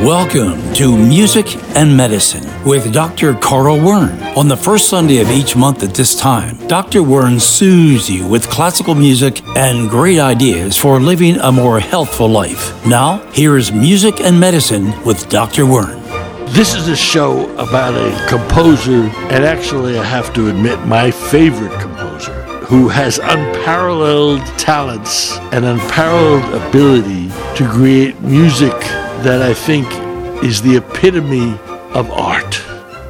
Welcome to Music and Medicine with Dr. Carl Wern. On the first Sunday of each month at this time, Dr. Wern soothes you with classical music and great ideas for living a more healthful life. Now, here is Music and Medicine with Dr. Wern. This is a show about a composer, and actually I have to admit, my favorite composer, who has unparalleled talents and unparalleled ability to create music that I think is the epitome of art.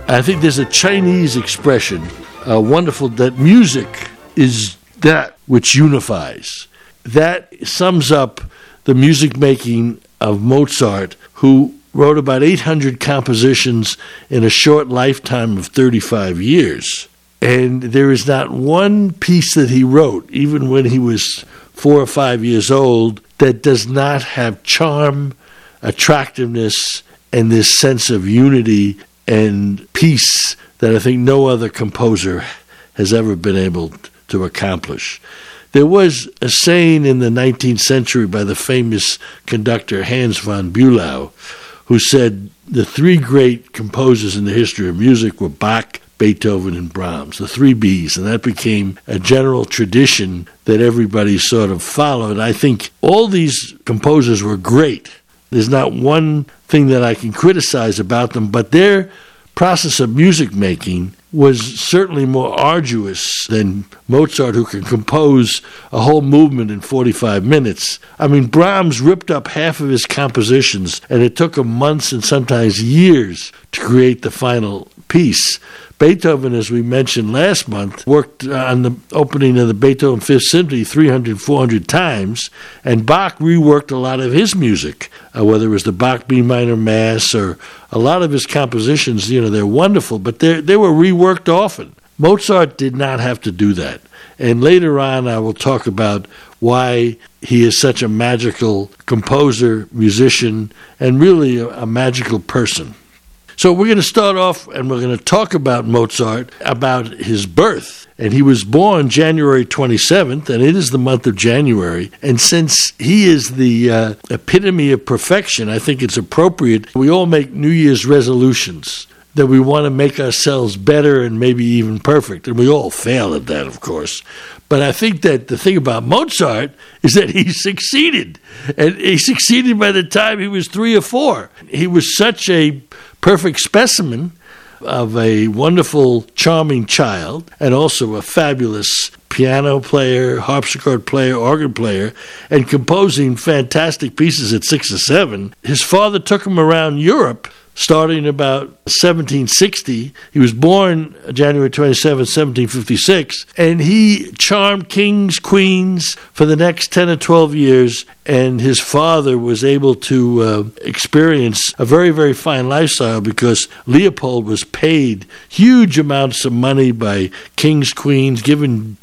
I think there's a Chinese expression, wonderful, that music is that which unifies. That sums up the music making of Mozart, who wrote about 800 compositions in a short lifetime of 35 years. And there is not one piece that he wrote, even when he was 4 or 5 years old, that does not have charm, attractiveness, and this sense of unity and peace that I think no other composer has ever been able to accomplish. There was a saying in the 19th century by the famous conductor Hans von Bülow, who said the three great composers in the history of music were Bach, Beethoven, and Brahms, the three B's, and that became a general tradition that everybody sort of followed. I think all these composers were great. There's not one thing that I can criticize about them, but their process of music making was certainly more arduous than Mozart, who could compose a whole movement in 45 minutes. I mean, Brahms ripped up half of his compositions, and it took him months and sometimes years to create the final piece. Beethoven, as we mentioned last month, worked on the opening of the Beethoven Fifth Symphony 300, 400 times, and Bach reworked a lot of his music, whether it was the Bach B minor Mass or a lot of his compositions. You know, they're wonderful, but they were reworked often. Mozart did not have to do that. And later on, I will talk about why he is such a magical composer, musician, and really a magical person. So we're going to start off, and we're going to talk about Mozart, about his birth. And he was born January 27th, and it is the month of January. And since he is the epitome of perfection, I think it's appropriate. We all make New Year's resolutions that we want to make ourselves better and maybe even perfect. And we all fail at that, of course. But I think that the thing about Mozart is that he succeeded. And he succeeded by the time he was 3 or 4. He was such a perfect specimen of a wonderful, charming child, and also a fabulous piano player, harpsichord player, organ player, and composing fantastic pieces at 6 or 7. His father took him around Europe, starting about 1760. He was born January 27, 1756, and he charmed kings, queens for the next 10 or 12 years, and his father was able to experience a very, very fine lifestyle because Leopold was paid huge amounts of money by kings, queens, given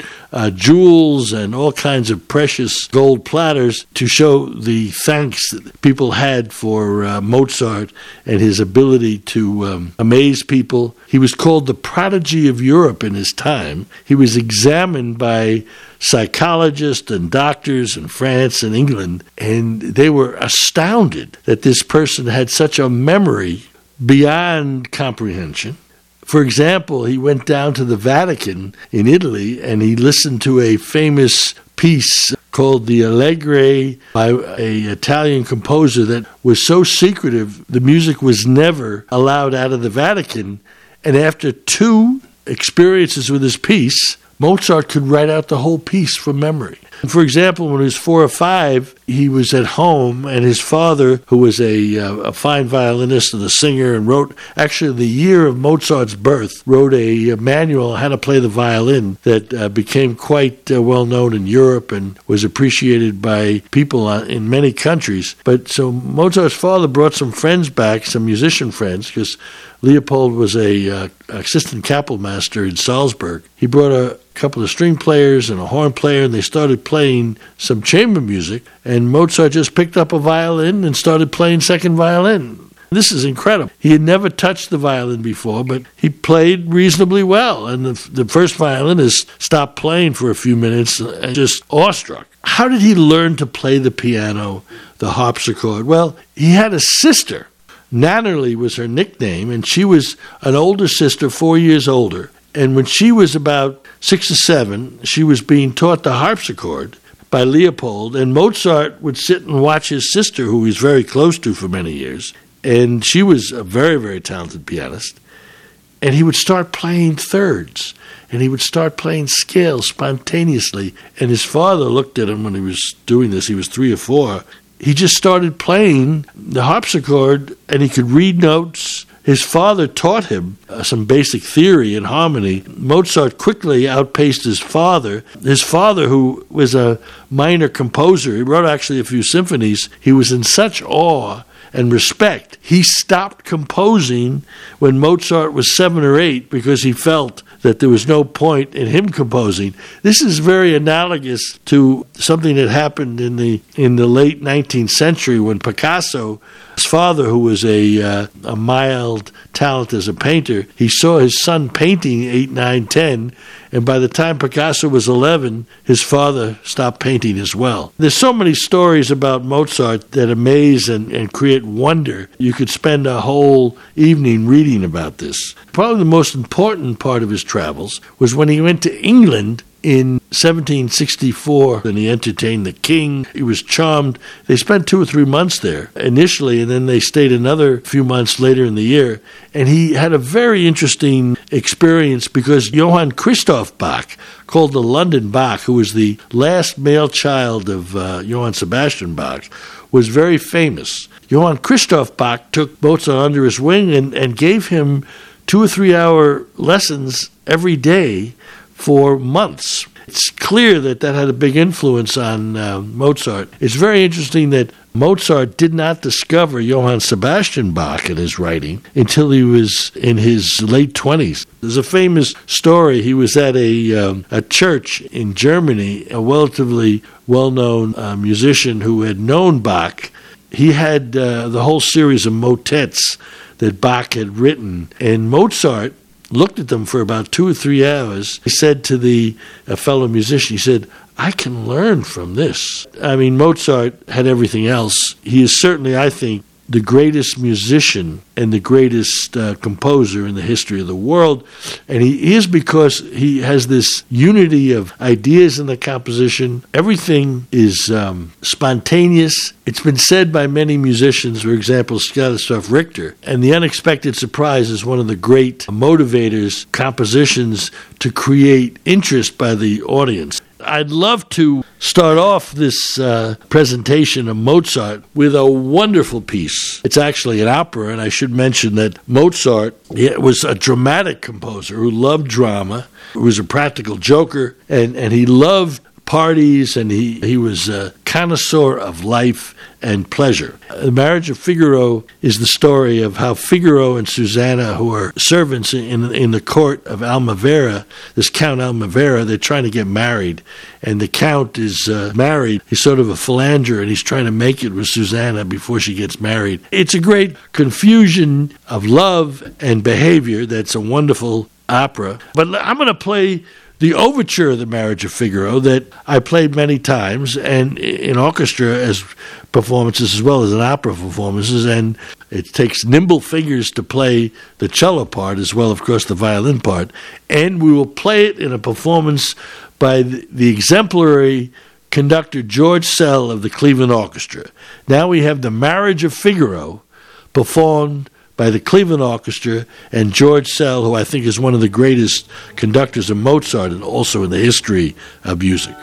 jewels and all kinds of precious gold platters to show the thanks that people had for Mozart and his ability to amaze people. He was called the prodigy of Europe in his time. He was examined by psychologists and doctors in France and England, and they were astounded that this person had such a memory beyond comprehension. For example, he went down to the Vatican in Italy, and he listened to a famous piece called the Allegre by an Italian composer that was so secretive, the music was never allowed out of the Vatican. And after 2 experiences with this piece, Mozart could write out the whole piece from memory. For example, when he was 4 or 5, he was at home, and his father, who was a fine violinist and a singer, and wrote, actually the year of Mozart's birth, wrote a manual on how to play the violin that became quite well known in Europe and was appreciated by people in many countries. But so Mozart's father brought some friends back, some musician friends, because Leopold was a assistant kapellmeister in Salzburg. He brought a couple of string players and a horn player, and they started playing some chamber music, and Mozart just picked up a violin and started playing second violin. This is incredible. He had never touched the violin before, but he played reasonably well, and the first violinist stopped playing for a few minutes and just awestruck. How did he learn to play the piano, the harpsichord? Well, he had a sister Nannerl was her nickname, and she was an older sister, 4 years older. And when she was about 6 or 7, she was being taught the harpsichord by Leopold, and Mozart would sit and watch his sister, who he was very close to for many years, and she was a very, very talented pianist, and he would start playing thirds, and he would start playing scales spontaneously, and his father looked at him when he was doing this, he was 3 or 4, he just started playing the harpsichord, and he could read notes. His father taught him some basic theory in harmony. Mozart quickly outpaced his father. His father, who was a minor composer, he wrote actually a few symphonies, he was in such awe and respect. He stopped composing when Mozart was 7 or 8 because he felt that there was no point in him composing. This is very analogous to something that happened in the late 19th century when Picasso, his father, who was a mild talent as a painter, he saw his son painting 8, 9, 10, and by the time Picasso was 11, his father stopped painting as well. There's so many stories about Mozart that amaze and create wonder. You could spend a whole evening reading about this. Probably the most important part of his travels was when he went to England in 1764, and he entertained the king. He was charmed. They spent 2 or 3 months there initially, and then they stayed another few months later in the year. And he had a very interesting experience because Johann Christoph Bach, called the London Bach, who was the last male child of Johann Sebastian Bach, was very famous. Johann Christoph Bach took Mozart under his wing and gave him 2 or 3 hour lessons every day for months. It's clear that had a big influence on Mozart. It's very interesting that Mozart did not discover Johann Sebastian Bach in his writing until he was in his late 20s. There's a famous story. He was at a church in Germany, a relatively well-known musician who had known Bach. He had the whole series of motets that Bach had written, and Mozart looked at them for about 2 or 3 hours. He said to a fellow musician, he said, I can learn from this. I mean, Mozart had everything else. He is certainly, I think, the greatest musician and the greatest composer in the history of the world. And he is because he has this unity of ideas in the composition. Everything is spontaneous. It's been said by many musicians, for example, Sviatoslav Richter, and the unexpected surprise is one of the great motivators, compositions to create interest by the audience. I'd love to start off this presentation of Mozart with a wonderful piece. It's actually an opera, and I should mention that Mozart was a dramatic composer who loved drama, who was a practical joker, and he loved parties, and he was a connoisseur of life and pleasure. The Marriage of Figaro is the story of how Figaro and Susanna, who are servants in the court of Almaviva, this Count Almaviva, they're trying to get married, and the Count is married. He's sort of a philanderer, and he's trying to make it with Susanna before she gets married. It's a great confusion of love and behavior that's a wonderful opera. But I'm going to play the overture of the Marriage of Figaro that I played many times, and in orchestra as performances as well as in opera performances, and it takes nimble fingers to play the cello part as well, of course, the violin part. And we will play it in a performance by the exemplary conductor George Szell of the Cleveland Orchestra. Now we have the Marriage of Figaro performed by the Cleveland Orchestra and George Szell, who I think is one of the greatest conductors of Mozart and also in the history of music.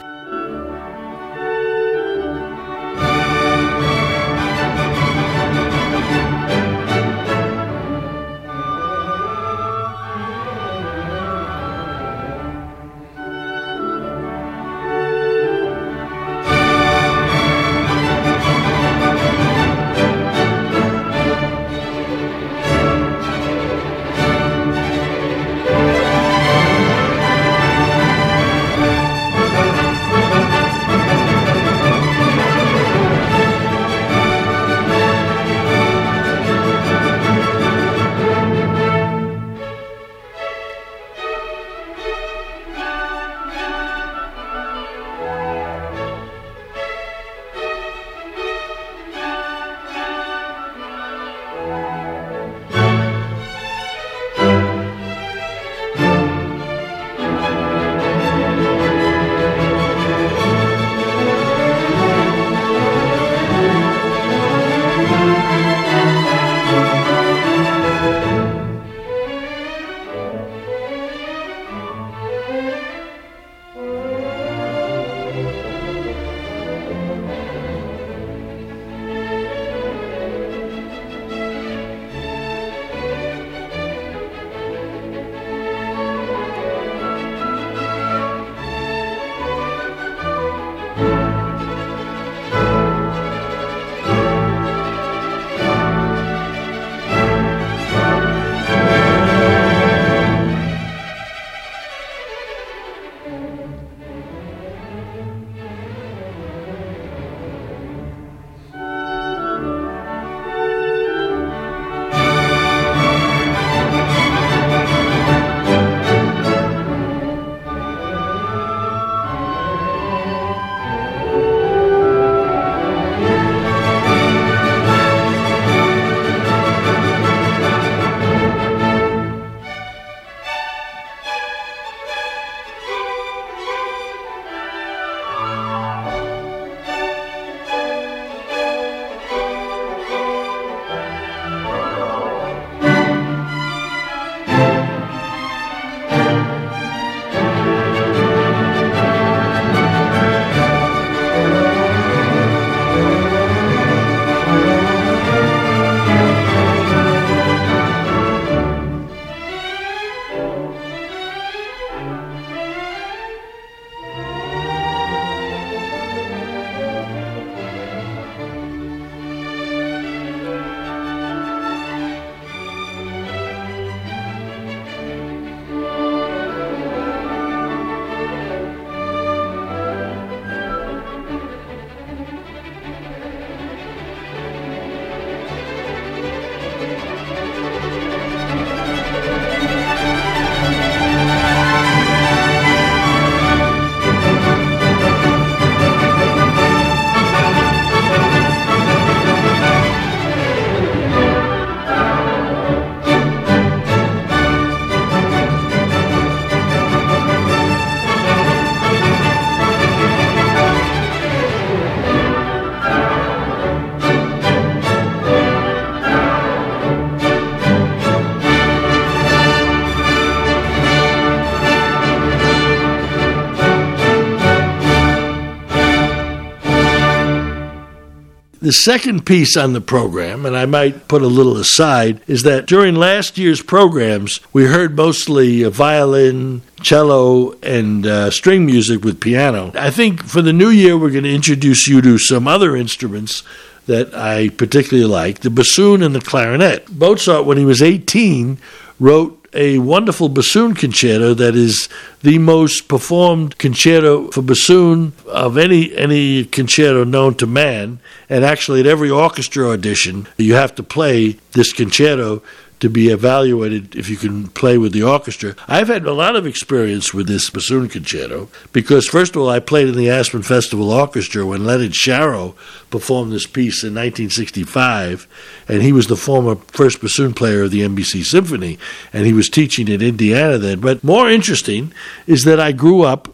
The second piece on the program, and I might put a little aside, is that during last year's programs, we heard mostly violin, cello, and string music with piano. I think for the new year, we're going to introduce you to some other instruments that I particularly like, the bassoon and the clarinet. Mozart, when he was 18, wrote a wonderful bassoon concerto that is the most performed concerto for bassoon of any concerto known to man. And actually, at every orchestra audition, you have to play this concerto to be evaluated if you can play with the orchestra. I've had a lot of experience with this bassoon concerto because, first of all, I played in the Aspen Festival Orchestra when Leonard Sharrow performed this piece in 1965, and he was the former first bassoon player of the NBC Symphony, and he was teaching in Indiana then. But more interesting is that I grew up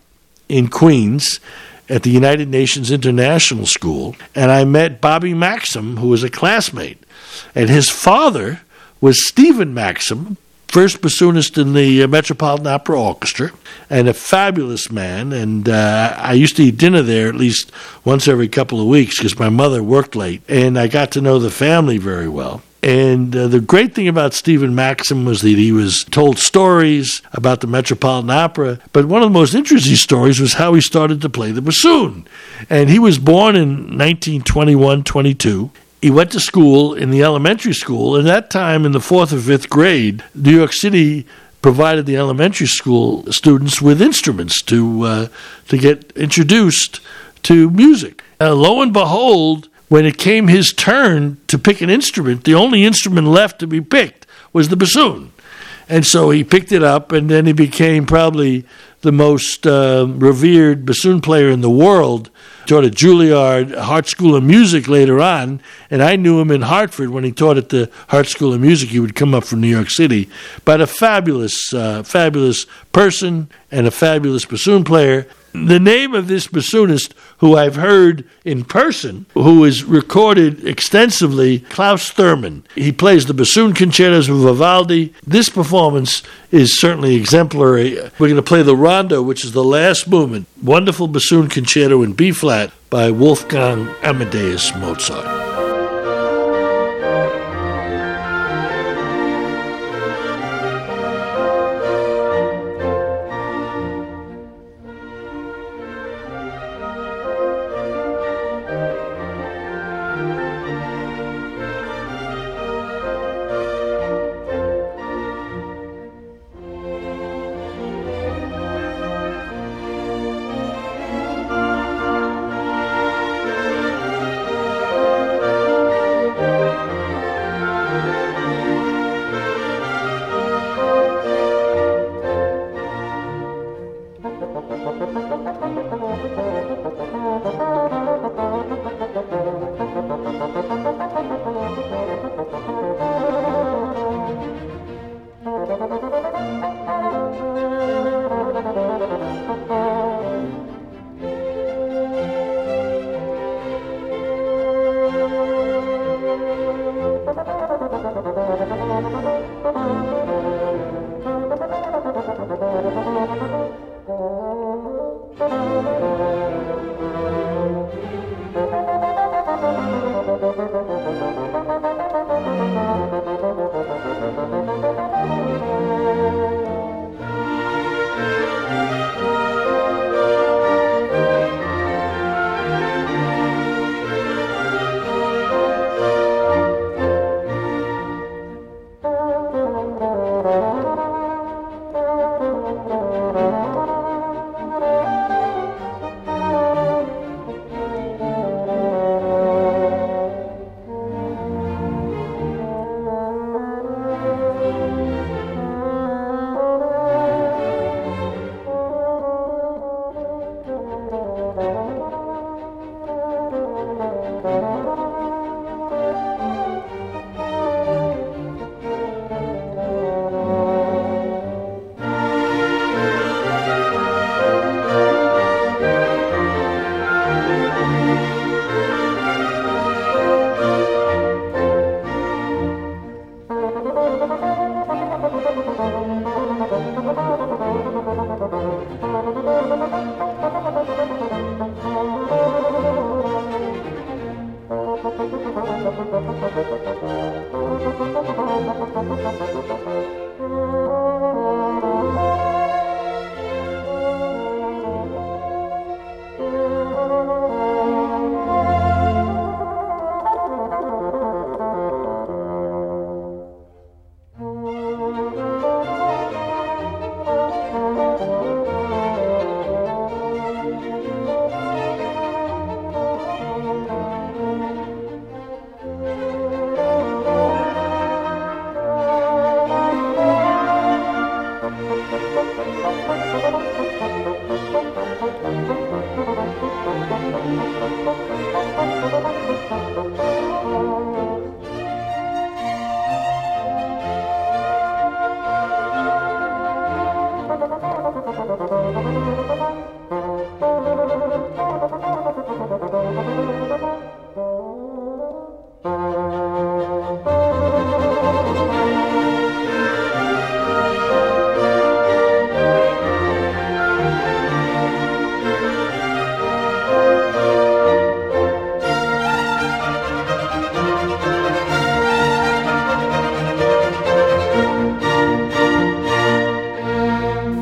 in Queens at the United Nations International School, and I met Bobby Maxim, who was a classmate, and his father was Stephen Maxim, first bassoonist in the Metropolitan Opera Orchestra, and a fabulous man. And I used to eat dinner there at least once every couple of weeks because my mother worked late, and I got to know the family very well. And the great thing about Stephen Maxim was that he was told stories about the Metropolitan Opera, but one of the most interesting stories was how he started to play the bassoon. And he was born in 1921-22. He went to school in the elementary school, and at that time in the 4th or 5th grade, New York City provided the elementary school students with instruments to get introduced to music. And lo and behold, when it came his turn to pick an instrument, the only instrument left to be picked was the bassoon. And so he picked it up, and then he became probably the most revered bassoon player in the world. Taught at Juilliard, Hart School of Music later on, and I knew him in Hartford when he taught at the Hart School of Music. He would come up from New York City, but a fabulous, fabulous person and a fabulous bassoon player. The name of this bassoonist, who I've heard in person, who is recorded extensively, Klaus Thurmann. He plays the bassoon concertos of Vivaldi. This performance is certainly exemplary. We're going to play the rondo, which is the last movement. Wonderful bassoon concerto in B-flat by Wolfgang Amadeus Mozart.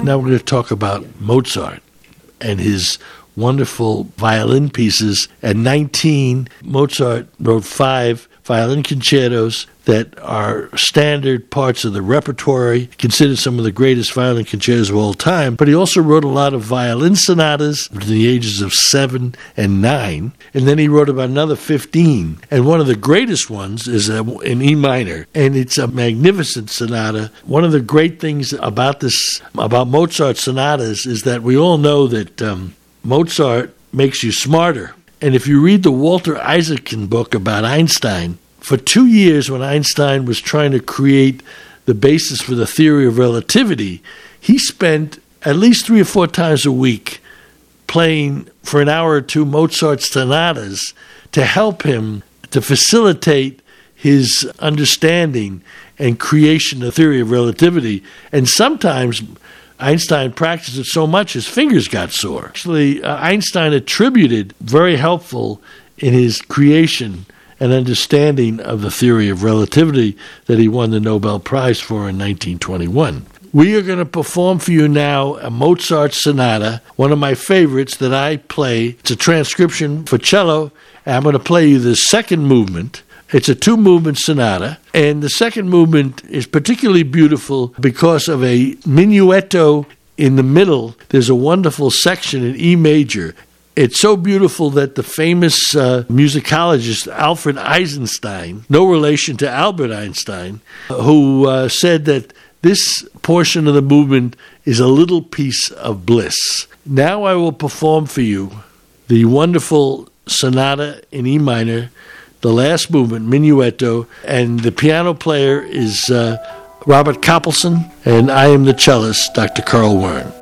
Now we're going to talk about Mozart and his wonderful violin pieces. At 19, Mozart wrote 5 violin concertos that are standard parts of the repertoire, considered some of the greatest violin concertos of all time. But he also wrote a lot of violin sonatas between the ages of 7 and 9. And then he wrote about another 15. And one of the greatest ones is in E minor. And it's a magnificent sonata. One of the great things about Mozart sonatas, is that we all know that Mozart makes you smarter. And if you read the Walter Isaacson book about Einstein, for 2 years when Einstein was trying to create the basis for the theory of relativity, he spent at least 3 or 4 times a week playing for an hour or 2 Mozart sonatas to help him, to facilitate his understanding and creation of the theory of relativity. And sometimes Einstein practiced it so much his fingers got sore. Actually, Einstein attributed, very helpful in his creation and understanding of the theory of relativity, that he won the Nobel Prize for in 1921. We are going to perform for you now a Mozart sonata, one of my favorites that I play. It's a transcription for cello, and I'm going to play you the second movement. It's a 2-movement sonata, and the second movement is particularly beautiful because of a minuetto in the middle. There's a wonderful section in E major. It's so beautiful that the famous musicologist Alfred Eisenstein, no relation to Albert Einstein, who said that this portion of the movement is a little piece of bliss. Now I will perform for you the wonderful sonata in E minor, the last movement, minuetto, and the piano player is Robert Kapelson, and I am the cellist, Dr. Carl Wern.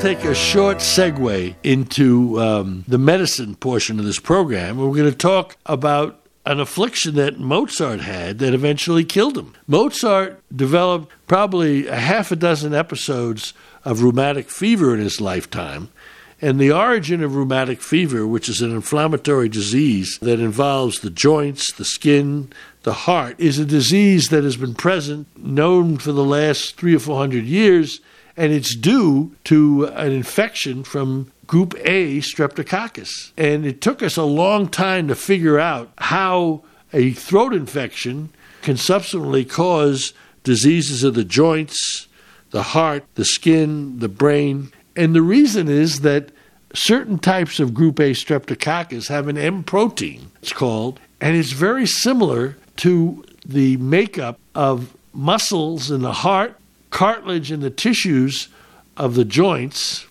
Take a short segue into the medicine portion of this program. We're going to talk about an affliction that Mozart had that eventually killed him. Mozart developed probably a half a dozen episodes of rheumatic fever in his lifetime. And the origin of rheumatic fever, which is an inflammatory disease that involves the joints, the skin, the heart, is a disease that has been present, known for the last 300 or 400 years, and it's due to an infection from group A streptococcus. And it took us a long time to figure out how a throat infection can subsequently cause diseases of the joints, the heart, the skin, the brain. And the reason is that certain types of group A streptococcus have an M protein, it's called, and it's very similar to the makeup of muscles in the heart, cartilage in the tissues of the joints,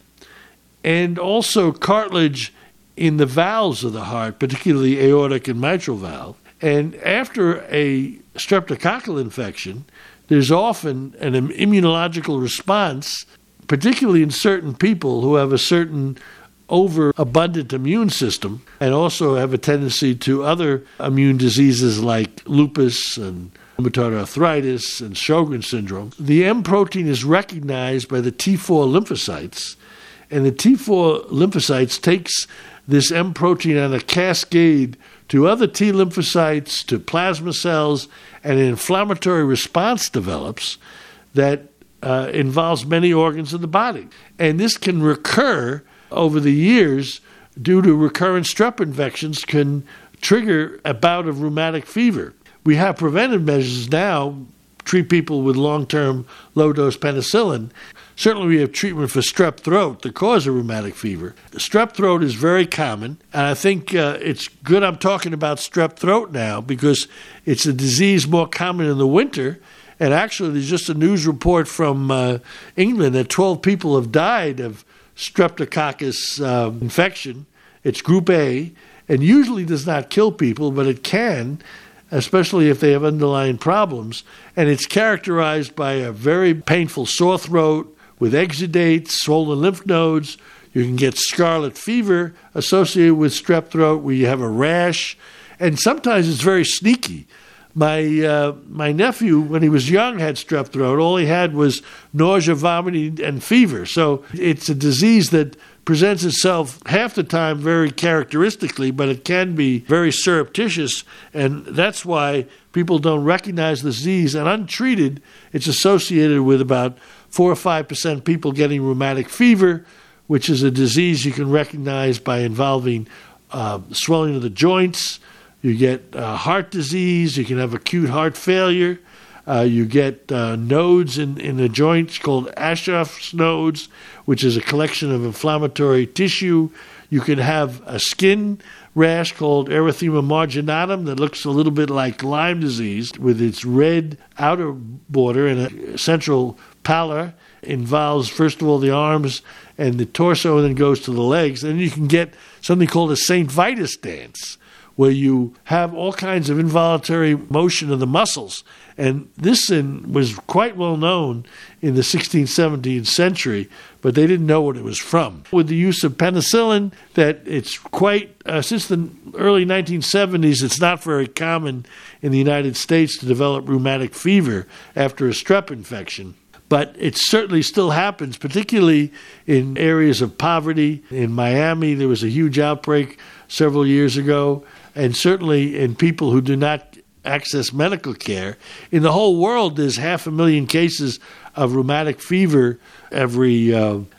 and also cartilage in the valves of the heart, particularly aortic and mitral valve. And after a streptococcal infection, there's often an immunological response, particularly in certain people who have a certain overabundant immune system and also have a tendency to other immune diseases like lupus and rheumatoid arthritis and Sjogren's syndrome. The M protein is recognized by the T4 lymphocytes, and the T4 lymphocytes takes this M protein on a cascade to other T lymphocytes, to plasma cells, and an inflammatory response develops that involves many organs of the body. And this can recur over the years due to recurrent strep infections, can trigger a bout of rheumatic fever. We have preventive measures now, treat people with long-term low-dose penicillin. Certainly we have treatment for strep throat, the cause of rheumatic fever. Strep throat is very common, and I think it's good I'm talking about strep throat now because it's a disease more common in the winter, and actually there's just a news report from England that 12 people have died of streptococcus infection. It's group A, and usually does not kill people, but it can, especially if they have underlying problems. And it's characterized by a very painful sore throat with exudates, swollen lymph nodes. You can get scarlet fever associated with strep throat where you have a rash. And sometimes it's very sneaky. My nephew, when he was young, had strep throat. All he had was nausea, vomiting, and fever. So it's a disease that presents itself half the time very characteristically, but it can be very surreptitious, and that's why people don't recognize the disease. And untreated, it's associated with about 4 or 5% people getting rheumatic fever, which is a disease you can recognize by involving swelling of the joints. You get heart disease. You can have acute heart failure. You get nodes in the joints called Aschoff's nodes, which is a collection of inflammatory tissue. You can have a skin rash called erythema marginatum that looks a little bit like Lyme disease with its red outer border and a central pallor. Involves, first of all, the arms and the torso, and then goes to the legs. And you can get something called a St. Vitus dance, where you have all kinds of involuntary motion of the muscles. And this was quite well known in the 16th, 17th century, but they didn't know what it was from. With the use of penicillin, that it's quite, since the early 1970s, it's not very common in the United States to develop rheumatic fever after a strep infection. But it certainly still happens, particularly in areas of poverty. In Miami, there was a huge outbreak several years ago. And certainly in people who do not access medical care. In the whole world, there's 500,000 cases of rheumatic fever every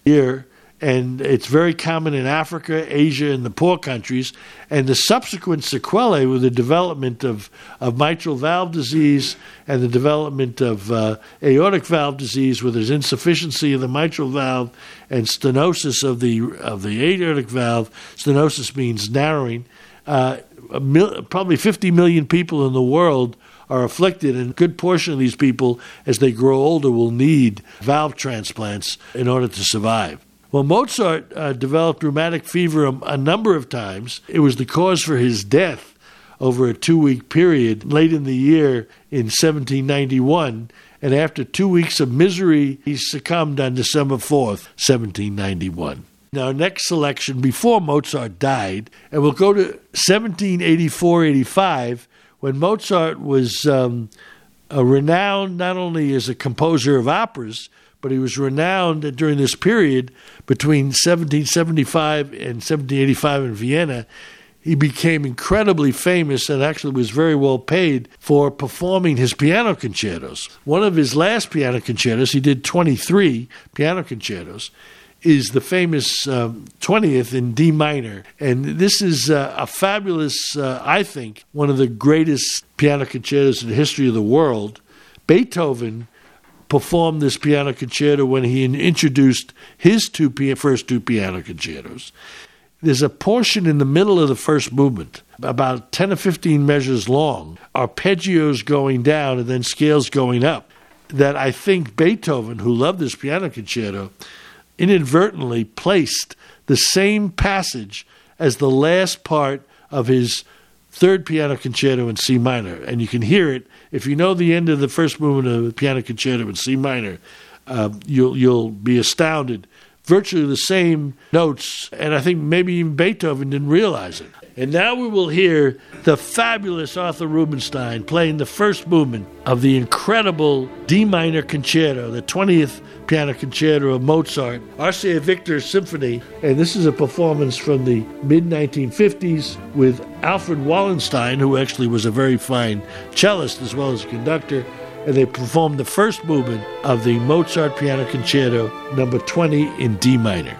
year, and it's very common in Africa, Asia, and the poor countries. And the subsequent sequelae were the development of mitral valve disease and the development of aortic valve disease, where there's insufficiency of the mitral valve and stenosis of the aortic valve. Stenosis means narrowing. Probably 50 million people in the world are afflicted, and a good portion of these people, as they grow older, will need valve transplants in order to survive. Well, Mozart developed rheumatic fever a number of times. It was the cause for his death over a two-week period late in the year in 1791, and after 2 weeks of misery, he succumbed on December 4th, 1791. Now, next selection, before Mozart died, and we'll go to 1784-85, when Mozart was renowned not only as a composer of operas, but he was renowned during this period between 1775 and 1785 in Vienna. He became incredibly famous and actually was very well paid for performing his piano concertos. One of his last piano concertos, he did 23 piano concertos, is the famous 20th in D minor. And this is a fabulous, I think, one of the greatest piano concertos in the history of the world. Beethoven performed this piano concerto when he introduced his first two piano concertos. There's a portion in the middle of the first movement, about 10 or 15 measures long, arpeggios going down and then scales going up, that I think Beethoven, who loved this piano concerto, inadvertently placed the same passage as the last part of his third piano concerto in C minor. And you can hear it. If you know the end of the first movement of the piano concerto in C minor, you'll be astounded. Virtually the same notes, and I think maybe even Beethoven didn't realize it. And now we will hear the fabulous Arthur Rubinstein playing the first movement of the incredible D minor concerto, the 20th piano concerto of Mozart, R.C.A. Victor Symphony. And this is a performance from the mid-1950s with Alfred Wallenstein, who actually was a very fine cellist as well as a conductor. And they performed the first movement of the Mozart Piano Concerto number 20 in D minor.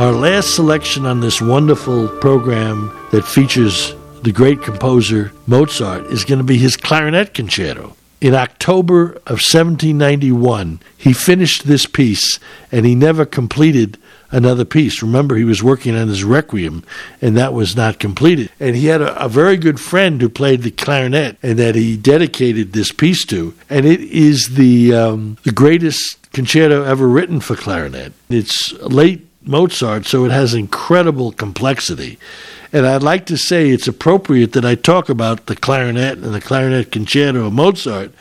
Our last selection on this wonderful program that features the great composer Mozart is going to be his clarinet concerto. In October of 1791, he finished this piece, and he never completed another piece. Remember, he was working on his Requiem, and that was not completed. And he had a very good friend who played the clarinet, and that he dedicated this piece to. And it is the greatest concerto ever written for clarinet. It's late Mozart, so it has incredible complexity. And I'd like to say it's appropriate that I talk about the clarinet and the clarinet concerto of Mozart,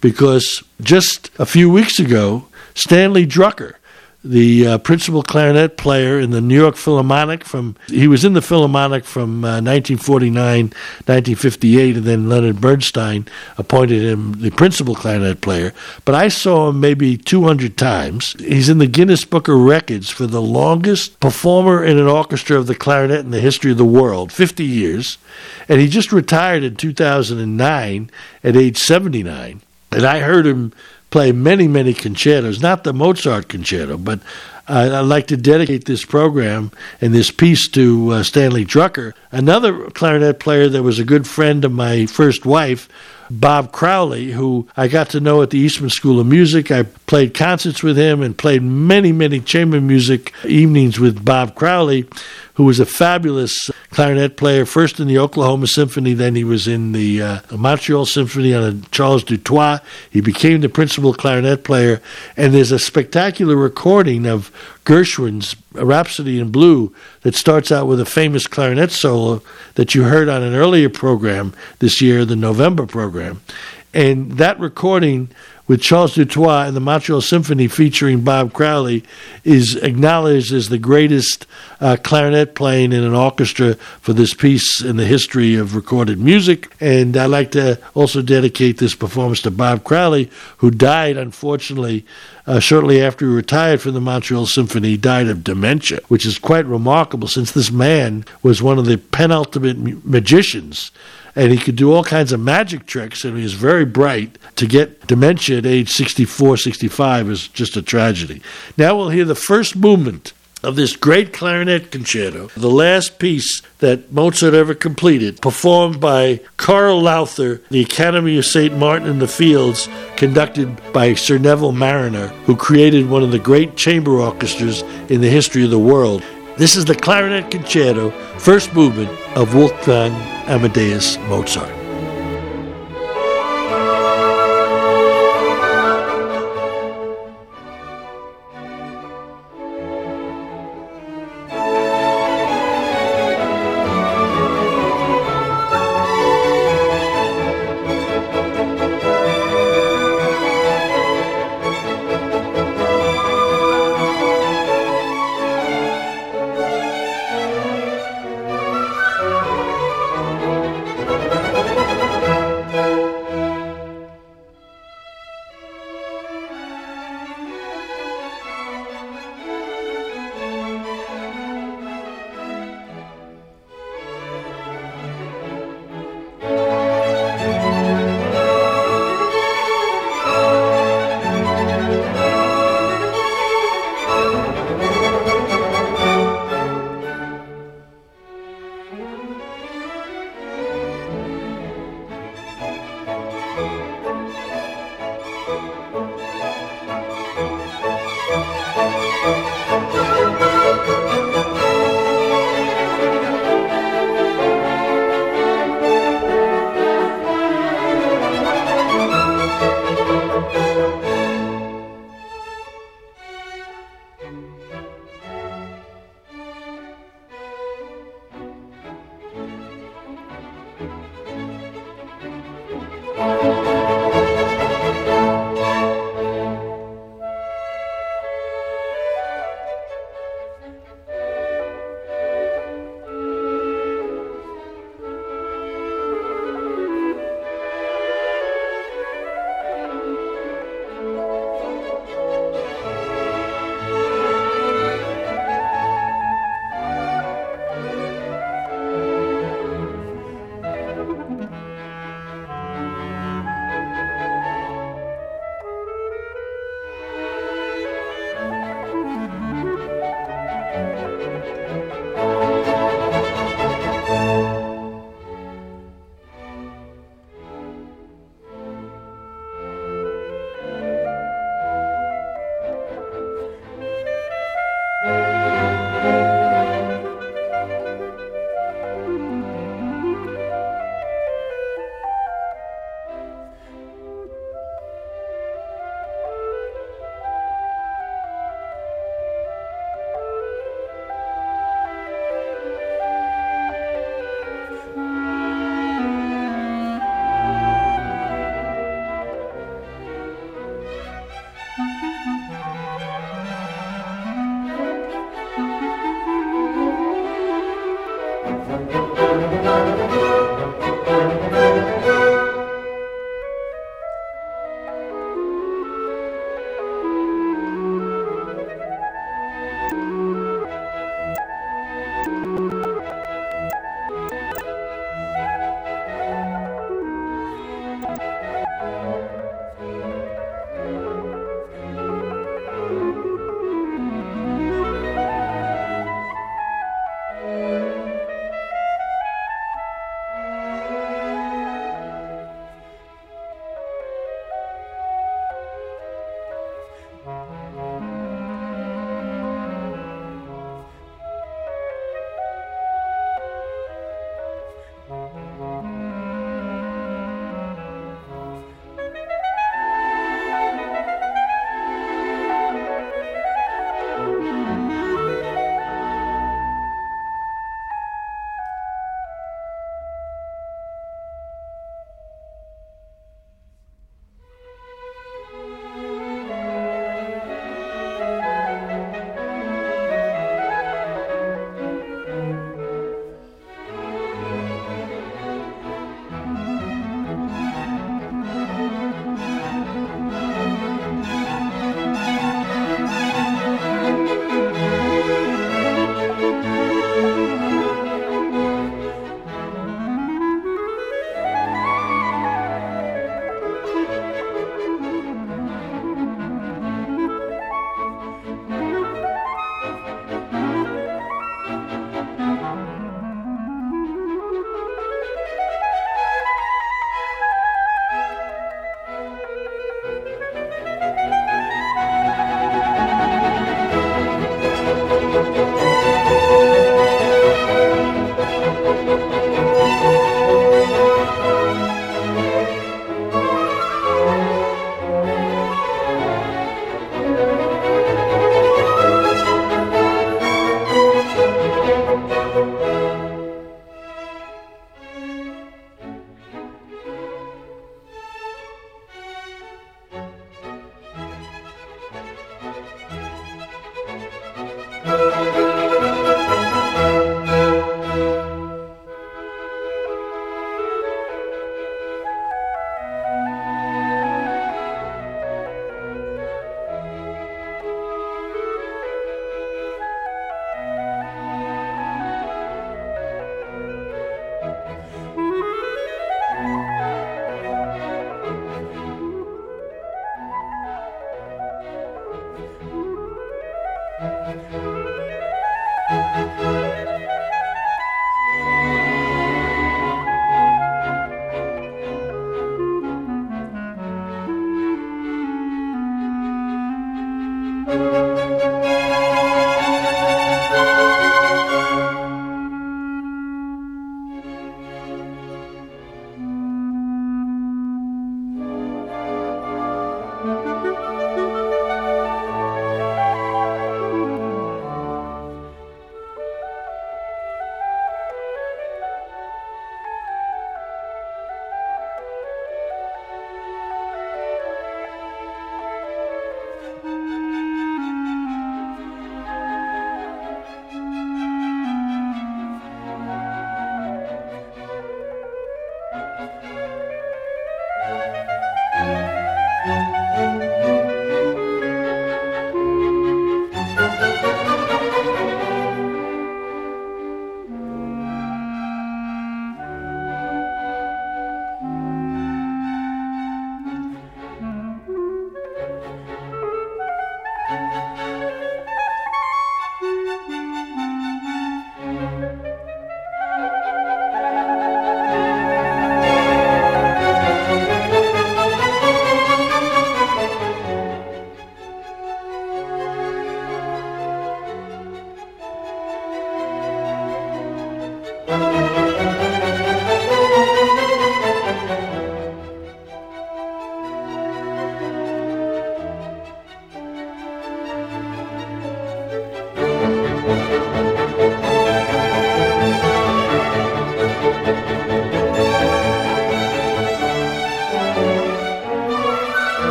because just a few weeks ago, Stanley Drucker, the principal clarinet player in the New York Philharmonic, he was in the Philharmonic from 1949, 1958, and then Leonard Bernstein appointed him the principal clarinet player. But I saw him maybe 200 times. He's in the Guinness Book of Records for the longest performer in an orchestra of the clarinet in the history of the world, 50 years. And he just retired in 2009 at age 79. And I heard him play many, many concertos, not the Mozart concerto, but I'd like to dedicate this program and this piece to Stanley Drucker. Another clarinet player that was a good friend of my first wife, Bob Crowley, who I got to know at the Eastman School of Music. I played concerts with him and played many, many chamber music evenings with Bob Crowley, who was a fabulous clarinet player, first in the Oklahoma Symphony, then he was in the Montreal Symphony under Charles Dutoit. He became the principal clarinet player, and there's a spectacular recording of Gershwin's Rhapsody in Blue that starts out with a famous clarinet solo that you heard on an earlier program this year, the November program. And that recording with Charles Dutoit and the Montreal Symphony featuring Bob Crowley is acknowledged as the greatest clarinet playing in an orchestra for this piece in the history of recorded music. And I'd like to also dedicate this performance to Bob Crowley, who died, unfortunately, shortly after he retired from the Montreal Symphony. He died of dementia, which is quite remarkable, since this man was one of the penultimate magicians. And he could do all kinds of magic tricks, and he was very bright. To get dementia at age 64, 65 is just a tragedy. Now we'll hear the first movement of this great clarinet concerto, the last piece that Mozart ever completed, performed by Karl Lowther, the Academy of St. Martin in the Fields, conducted by Sir Neville Marriner, who created one of the great chamber orchestras in the history of the world. This is the clarinet concerto, first movement of Wolfgang Amadeus Mozart.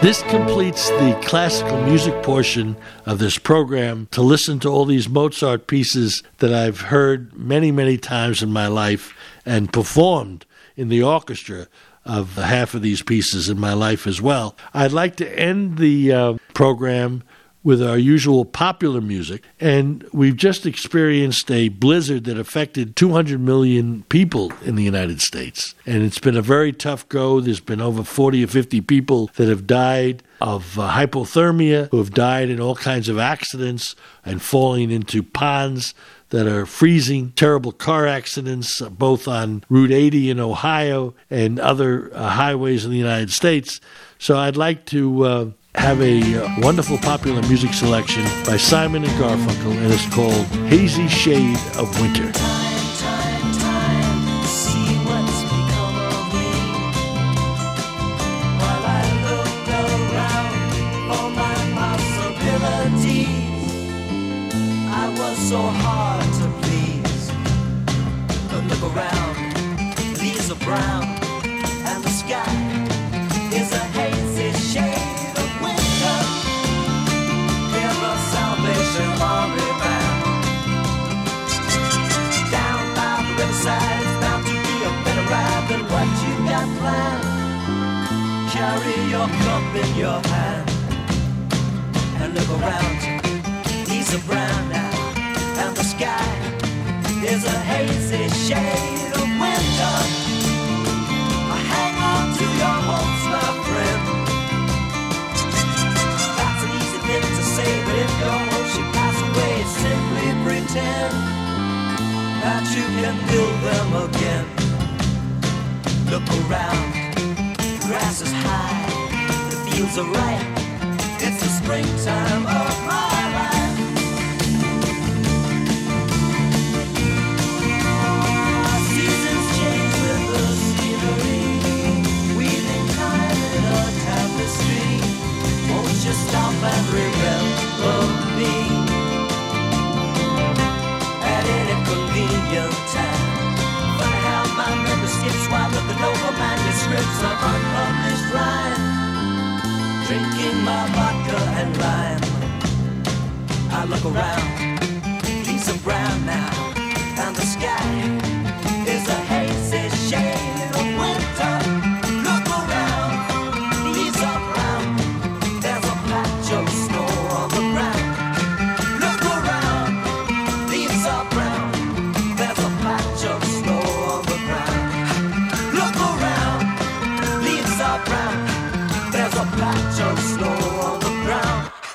This completes the classical music portion of this program. To listen to all these Mozart pieces that I've heard many, many times in my life and performed in the orchestra of half of these pieces in my life as well. I'd like to end the program with our usual popular music, and we've just experienced a blizzard that affected 200 million people in the United States, and it's been a very tough go. There's been over 40 or 50 people that have died of hypothermia, who have died in all kinds of accidents and falling into ponds that are freezing, terrible car accidents both on Route 80 in Ohio and other highways in the United States. So I'd like to have a wonderful popular music selection by Simon and Garfunkel, and it's called Hazy Shade of Winter. Carry your cup in your hand and look around. These are brown now, and the sky is a hazy shade of winter. Hang on to your hopes, my friend. That's an easy thing to say, but if your hopes should pass away, simply pretend that you can build them again. Look around. The grass is high, the fields are ripe, it's the springtime of my life. Seasons change with the scenery, weaving time in a tapestry. Won't you stop and remember me at any convenient time? Find out my memberships while looking over manuscripts of unpublished rhyme, drinking my vodka and lime. I look around,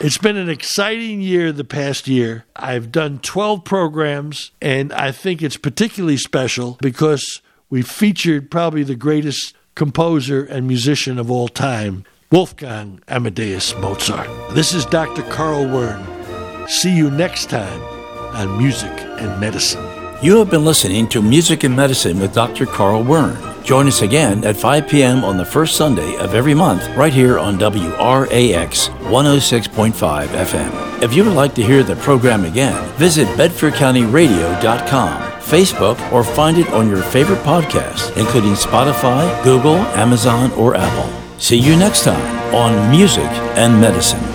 It's been an exciting year the past year. I've done 12 programs, and I think it's particularly special because we featured probably the greatest composer and musician of all time, Wolfgang Amadeus Mozart. This is Dr. Carl Wern. See you next time on Music and Medicine. You have been listening to Music and Medicine with Dr. Carl Wern. Join us again at 5 p.m. on the first Sunday of every month, right here on WRAX 106.5 FM. If you would like to hear the program again, visit BedfordCountyRadio.com, Facebook, or find it on your favorite podcast, including Spotify, Google, Amazon, or Apple. See you next time on Music and Medicine.